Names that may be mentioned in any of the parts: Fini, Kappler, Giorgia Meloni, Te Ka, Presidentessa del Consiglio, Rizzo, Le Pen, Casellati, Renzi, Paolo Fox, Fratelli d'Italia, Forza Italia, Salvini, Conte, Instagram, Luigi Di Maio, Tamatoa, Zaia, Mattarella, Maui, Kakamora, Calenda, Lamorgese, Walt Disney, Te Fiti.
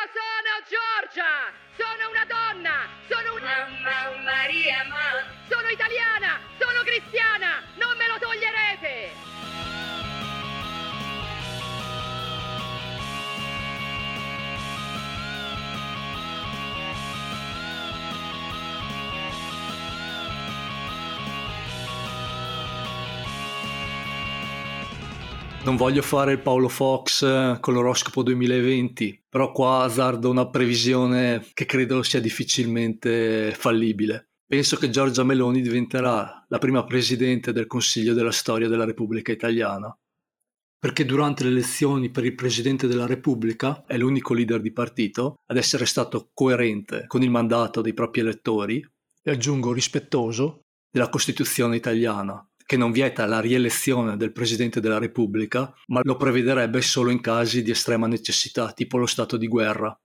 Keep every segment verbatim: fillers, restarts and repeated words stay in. Io sono Giorgia, sono una donna, sono una... Mamma Maria, ma... Sono italiana, sono cristiana, non me lo toglierete! Non voglio fare il Paolo Fox con l'oroscopo duemilaventi, però qua azzardo una previsione che credo sia difficilmente fallibile. Penso che Giorgia Meloni diventerà la prima presidente del Consiglio della storia della Repubblica Italiana, perché durante le elezioni per il Presidente della Repubblica è l'unico leader di partito ad essere stato coerente con il mandato dei propri elettori e, aggiungo, rispettoso della Costituzione italiana, che non vieta la rielezione del Presidente della Repubblica, ma lo prevederebbe solo in casi di estrema necessità, tipo lo stato di guerra.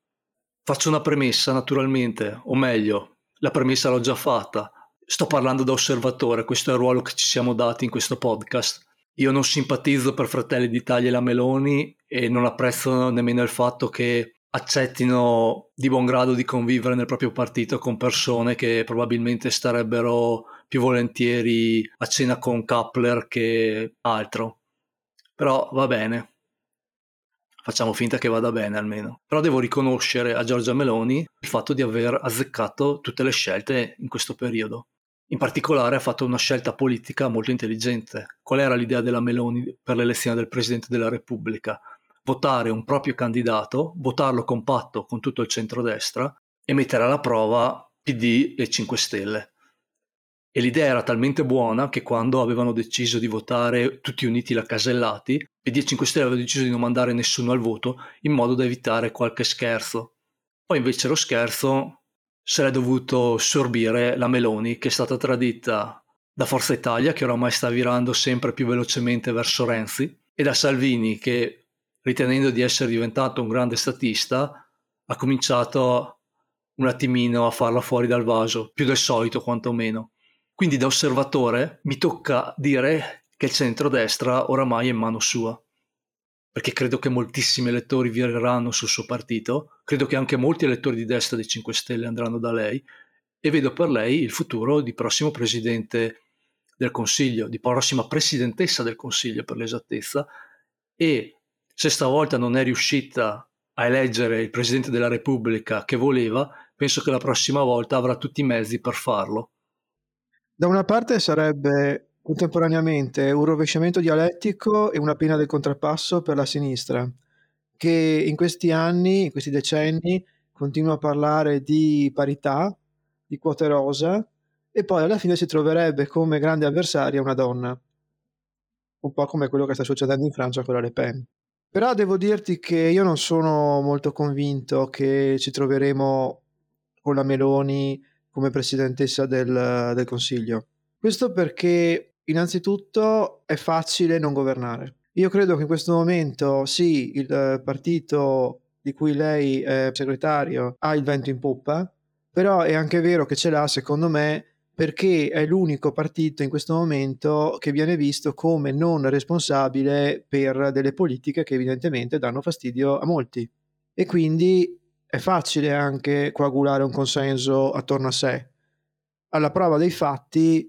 Faccio una premessa, naturalmente, o meglio, la premessa l'ho già fatta. Sto parlando da osservatore, questo è il ruolo che ci siamo dati in questo podcast. Io non simpatizzo per Fratelli d'Italia e la Meloni e non apprezzo nemmeno il fatto che accettino di buon grado di convivere nel proprio partito con persone che probabilmente starebbero più volentieri a cena con Kappler che altro. Però va bene, facciamo finta che vada bene almeno. Però devo riconoscere a Giorgia Meloni il fatto di aver azzeccato tutte le scelte in questo periodo. In particolare ha fatto una scelta politica molto intelligente. Qual era l'idea della Meloni per l'elezione del Presidente della Repubblica? Votare un proprio candidato, votarlo compatto con tutto il centrodestra e mettere alla prova P D e cinque Stelle. E l'idea era talmente buona che quando avevano deciso di votare tutti uniti la Casellati, P D e cinque Stelle avevano deciso di non mandare nessuno al voto in modo da evitare qualche scherzo. Poi invece lo scherzo se l'è dovuto sorbire la Meloni, che è stata tradita da Forza Italia, che oramai sta virando sempre più velocemente verso Renzi, e da Salvini, che ritenendo di essere diventato un grande statista, ha cominciato un attimino a farla fuori dal vaso, più del solito quantomeno. Quindi da osservatore mi tocca dire che il centrodestra oramai è in mano sua, perché credo che moltissimi elettori vireranno sul suo partito, credo che anche molti elettori di destra dei cinque Stelle andranno da lei, e vedo per lei il futuro di prossimo presidente del Consiglio, di prossima presidentessa del Consiglio per l'esattezza, e se stavolta non è riuscita a eleggere il Presidente della Repubblica che voleva, penso che la prossima volta avrà tutti i mezzi per farlo. Da una parte sarebbe contemporaneamente un rovesciamento dialettico e una pena del contrappasso per la sinistra, che in questi anni, in questi decenni, continua a parlare di parità, di quote rosa, e poi alla fine si troverebbe come grande avversaria una donna, un po' come quello che sta succedendo in Francia con la Le Pen. Però devo dirti che io non sono molto convinto che ci troveremo con la Meloni come presidentessa del, del Consiglio. Questo perché innanzitutto è facile non governare. Io credo che in questo momento sì, il partito di cui lei è segretario ha il vento in poppa, però è anche vero che ce l'ha secondo me perché è l'unico partito in questo momento che viene visto come non responsabile per delle politiche che evidentemente danno fastidio a molti. E quindi è facile anche coagulare un consenso attorno a sé. Alla prova dei fatti,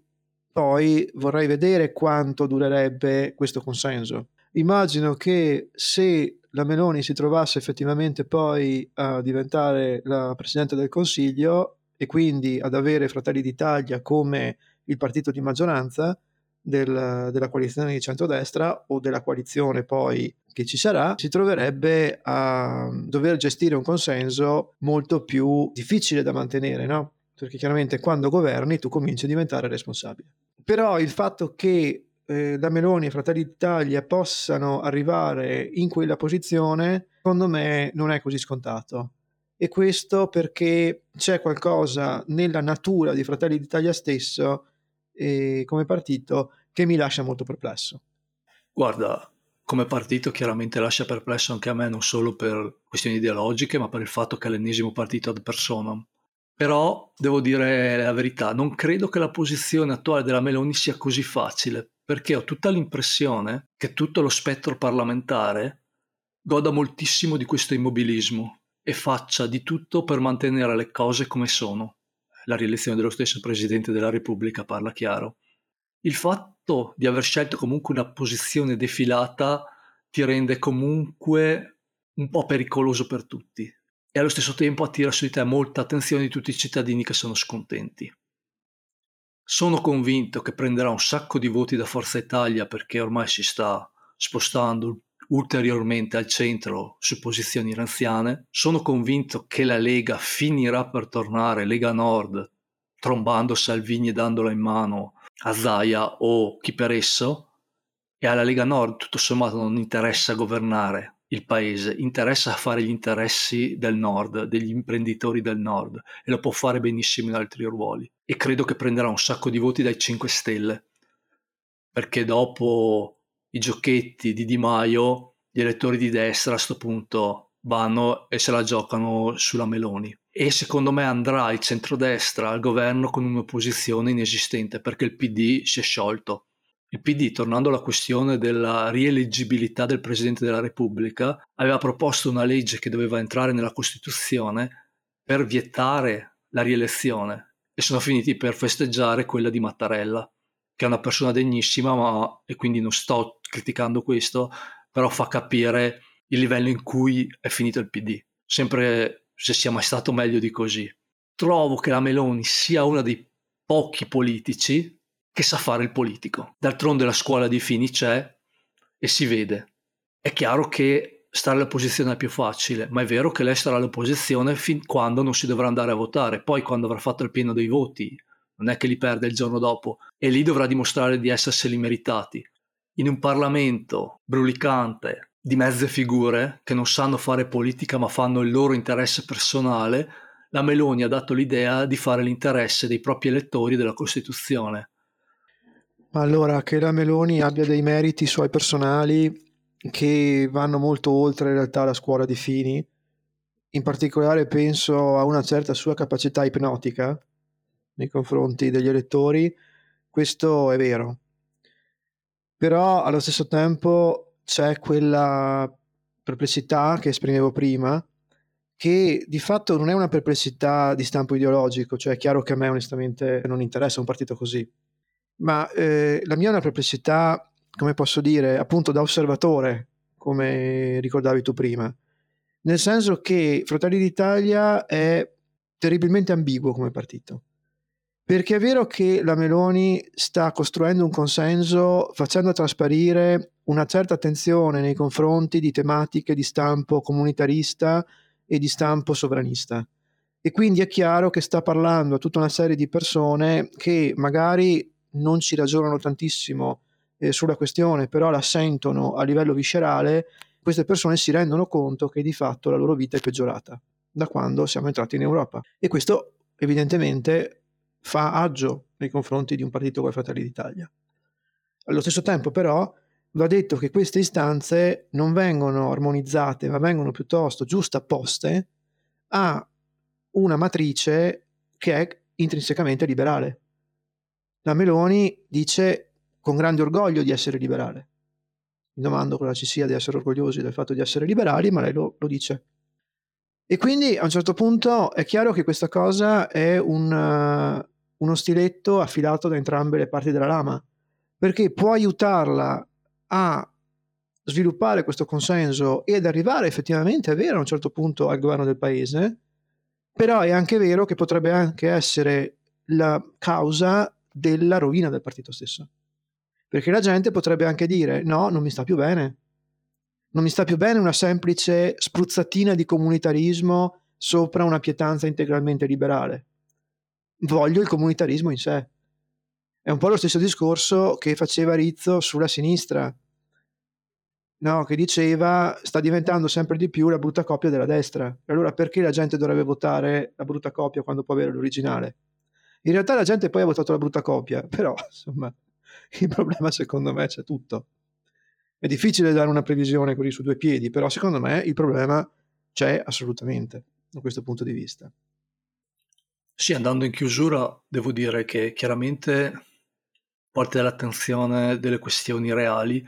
poi vorrei vedere quanto durerebbe questo consenso. Immagino che se la Meloni si trovasse effettivamente poi a diventare la Presidente del Consiglio, e quindi ad avere Fratelli d'Italia come il partito di maggioranza del, della coalizione di centrodestra o della coalizione poi che ci sarà, si troverebbe a dover gestire un consenso molto più difficile da mantenere, no? Perché chiaramente quando governi tu cominci a diventare responsabile. Però il fatto che eh, da Meloni e Fratelli d'Italia possano arrivare in quella posizione, secondo me non è così scontato. E questo perché c'è qualcosa nella natura di Fratelli d'Italia stesso eh, come partito che mi lascia molto perplesso. Guarda, come partito chiaramente lascia perplesso anche a me, non solo per questioni ideologiche, ma per il fatto che è l'ennesimo partito ad personam. Però, devo dire la verità, non credo che la posizione attuale della Meloni sia così facile, perché ho tutta l'impressione che tutto lo spettro parlamentare goda moltissimo di questo immobilismo. e faccia di tutto per mantenere le cose come sono. La rielezione dello stesso Presidente della Repubblica parla chiaro. Il fatto di aver scelto comunque una posizione defilata ti rende comunque un po' pericoloso per tutti e allo stesso tempo attira su di te molta attenzione di tutti i cittadini che sono scontenti. Sono convinto che prenderà un sacco di voti da Forza Italia perché ormai si sta spostando ulteriormente al centro su posizioni renziane. Sono convinto che la Lega finirà per tornare Lega Nord trombando Salvini e dandola in mano a Zaia o chi per esso, e alla Lega Nord tutto sommato non interessa governare il paese, interessa fare gli interessi del Nord, degli imprenditori del Nord, e lo può fare benissimo in altri ruoli, e credo che prenderà un sacco di voti dai cinque Stelle perché dopo i giochetti di Di Maio gli elettori di destra a sto punto vanno e se la giocano sulla Meloni, e secondo me andrà il centrodestra al governo con un'opposizione inesistente perché il P D si è sciolto. Il P D, tornando alla questione della rieleggibilità del Presidente della Repubblica, aveva proposto una legge che doveva entrare nella Costituzione per vietare la rielezione e sono finiti per festeggiare quella di Mattarella, che è una persona degnissima, ma, e quindi non sto criticando questo, però fa capire il livello in cui è finito il P D, sempre se sia mai stato meglio di così. Trovo che la Meloni sia una dei pochi politici che sa fare il politico. D'altronde la scuola di Fini c'è e si vede. È chiaro che stare all'opposizione è più facile, ma è vero che lei starà all'opposizione fin quando non si dovrà andare a votare, poi quando avrà fatto il pieno dei voti non è che li perde il giorno dopo, e lì dovrà dimostrare di esserseli meritati. In un Parlamento brulicante di mezze figure che non sanno fare politica ma fanno il loro interesse personale, la Meloni ha dato l'idea di fare l'interesse dei propri elettori e della Costituzione. Allora, che la Meloni abbia dei meriti suoi personali che vanno molto oltre in realtà la scuola di Fini, in particolare penso a una certa sua capacità ipnotica nei confronti degli elettori, questo è vero, però allo stesso tempo c'è quella perplessità che esprimevo prima, che di fatto non è una perplessità di stampo ideologico, cioè è chiaro che a me onestamente non interessa un partito così, ma eh, la mia è una perplessità, come posso dire, appunto da osservatore, come ricordavi tu prima, nel senso che Fratelli d'Italia è terribilmente ambiguo come partito, perché è vero che la Meloni sta costruendo un consenso facendo trasparire una certa attenzione nei confronti di tematiche di stampo comunitarista e di stampo sovranista, e quindi è chiaro che sta parlando a tutta una serie di persone che magari non ci ragionano tantissimo eh, sulla questione, però la sentono a livello viscerale. Queste persone si rendono conto che di fatto la loro vita è peggiorata da quando siamo entrati in Europa, e questo evidentemente fa agio nei confronti di un partito come Fratelli d'Italia. Allo stesso tempo però va detto che queste istanze non vengono armonizzate, ma vengono piuttosto giustapposte a una matrice che è intrinsecamente liberale. La Meloni dice con grande orgoglio di essere liberale. Mi domando cosa ci sia di essere orgogliosi del fatto di essere liberali, ma lei lo, lo dice. E quindi a un certo punto è chiaro che questa cosa è un... uno stiletto affilato da entrambe le parti della lama, perché può aiutarla a sviluppare questo consenso ed arrivare effettivamente a avere a un certo punto al governo del paese, però è anche vero che potrebbe anche essere la causa della rovina del partito stesso, perché la gente potrebbe anche dire no, non mi sta più bene non mi sta più bene una semplice spruzzatina di comunitarismo sopra una pietanza integralmente liberale, voglio il comunitarismo in sé. È un po' lo stesso discorso che faceva Rizzo sulla sinistra, no? Che diceva sta diventando sempre di più la brutta copia della destra, e allora perché la gente dovrebbe votare la brutta copia quando può avere l'originale? In realtà la gente poi ha votato la brutta copia, però insomma il problema secondo me c'è tutto. È difficile dare una previsione così su due piedi, però secondo me il problema c'è assolutamente da questo punto di vista. Sì, andando in chiusura, devo dire che chiaramente parte dell'attenzione delle questioni reali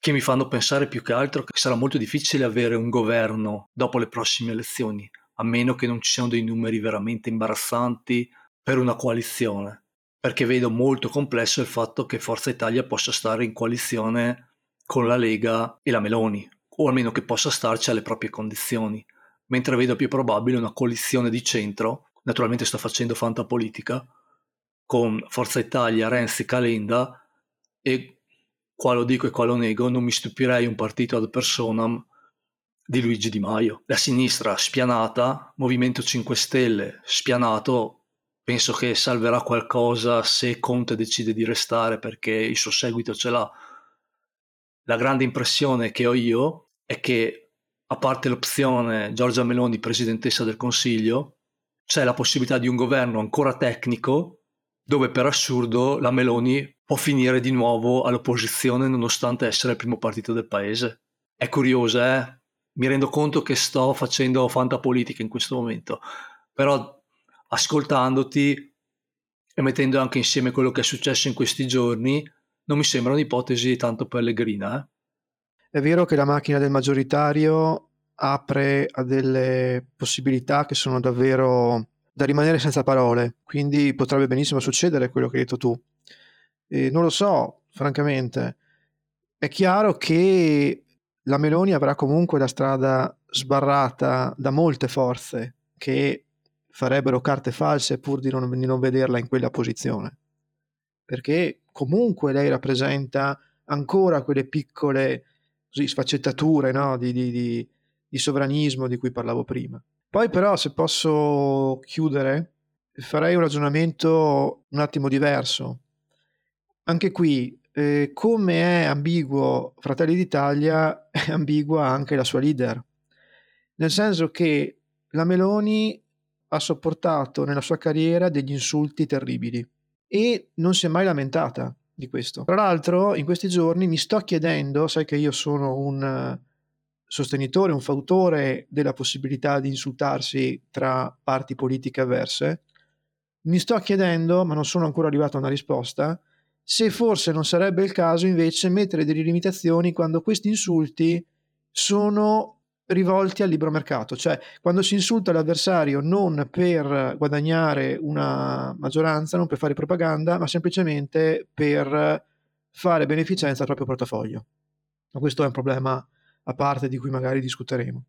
che mi fanno pensare più che altro che sarà molto difficile avere un governo dopo le prossime elezioni, a meno che non ci siano dei numeri veramente imbarazzanti per una coalizione, perché vedo molto complesso il fatto che Forza Italia possa stare in coalizione con la Lega e la Meloni, o almeno che possa starci alle proprie condizioni, mentre vedo più probabile una coalizione di centro, naturalmente sto facendo fantapolitica, con Forza Italia, Renzi, Calenda, e qua lo dico e qua lo nego, non mi stupirei un partito ad personam di Luigi Di Maio. La sinistra spianata, Movimento cinque Stelle spianato, penso che salverà qualcosa se Conte decide di restare perché il suo seguito ce l'ha. La grande impressione che ho io è che, a parte l'opzione Giorgia Meloni presidentessa del Consiglio, c'è la possibilità di un governo ancora tecnico dove per assurdo la Meloni può finire di nuovo all'opposizione nonostante essere il primo partito del paese. È curioso, eh? Mi rendo conto che sto facendo fantapolitica in questo momento, però ascoltandoti e mettendo anche insieme quello che è successo in questi giorni non mi sembra un'ipotesi tanto pellegrina. Eh? È vero che la macchina del maggioritario apre a delle possibilità che sono davvero da rimanere senza parole, quindi potrebbe benissimo succedere quello che hai detto tu. E non lo so, francamente. È chiaro che la Meloni avrà comunque la strada sbarrata da molte forze che farebbero carte false pur di non, di non vederla in quella posizione, perché comunque lei rappresenta ancora quelle piccole così, sfaccettature, no? di, di, di, di sovranismo di cui parlavo prima. Poi però, se posso chiudere, farei un ragionamento un attimo diverso. Anche qui, eh, come è ambiguo Fratelli d'Italia, è ambigua anche la sua leader. Nel senso che la Meloni ha sopportato nella sua carriera degli insulti terribili e non si è mai lamentata di questo. Tra l'altro, in questi giorni mi sto chiedendo, sai che io sono un sostenitore, un fautore della possibilità di insultarsi tra parti politiche avverse, mi sto chiedendo, ma non sono ancora arrivato a una risposta, se forse non sarebbe il caso invece mettere delle limitazioni quando questi insulti sono rivolti al libero mercato, cioè quando si insulta l'avversario non per guadagnare una maggioranza, non per fare propaganda, ma semplicemente per fare beneficenza al proprio portafoglio. Ma questo è un problema a parte di cui magari discuteremo.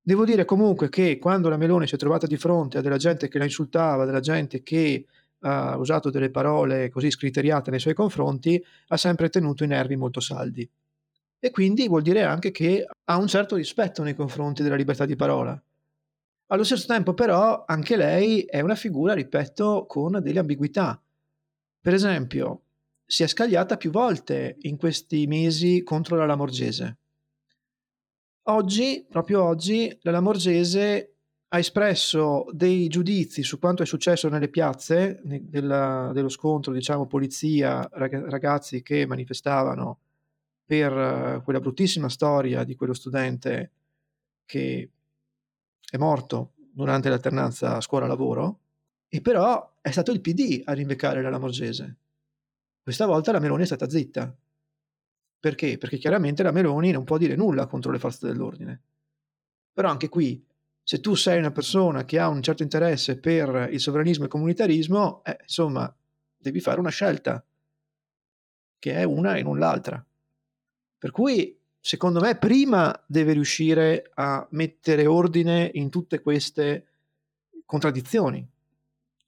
Devo dire comunque che quando la Meloni si è trovata di fronte a della gente che la insultava, della gente che ha usato delle parole così scriteriate nei suoi confronti, ha sempre tenuto i nervi molto saldi. E quindi vuol dire anche che ha un certo rispetto nei confronti della libertà di parola. Allo stesso tempo però anche lei è una figura, ripeto, con delle ambiguità. Per esempio, si è scagliata più volte in questi mesi contro la Lamorgese. Oggi, proprio oggi, la Lamorgese ha espresso dei giudizi su quanto è successo nelle piazze, della, dello scontro, diciamo, polizia, ragazzi che manifestavano per quella bruttissima storia di quello studente che è morto durante l'alternanza scuola-lavoro, e però è stato il P D a rinvecare la Lamorgese. Questa volta la Meloni è stata zitta. Perché? Perché chiaramente la Meloni non può dire nulla contro le forze dell'ordine. Però anche qui, se tu sei una persona che ha un certo interesse per il sovranismo e il comunitarismo, eh, insomma, devi fare una scelta, che è una e non l'altra. Per cui, secondo me, prima deve riuscire a mettere ordine in tutte queste contraddizioni,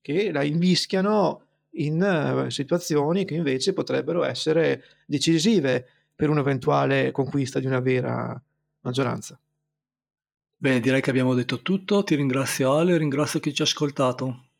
che la invischiano in situazioni che invece potrebbero essere decisive per un'eventuale conquista di una vera maggioranza. Bene, direi che abbiamo detto tutto. Ti ringrazio Ale, ringrazio chi ci ha ascoltato.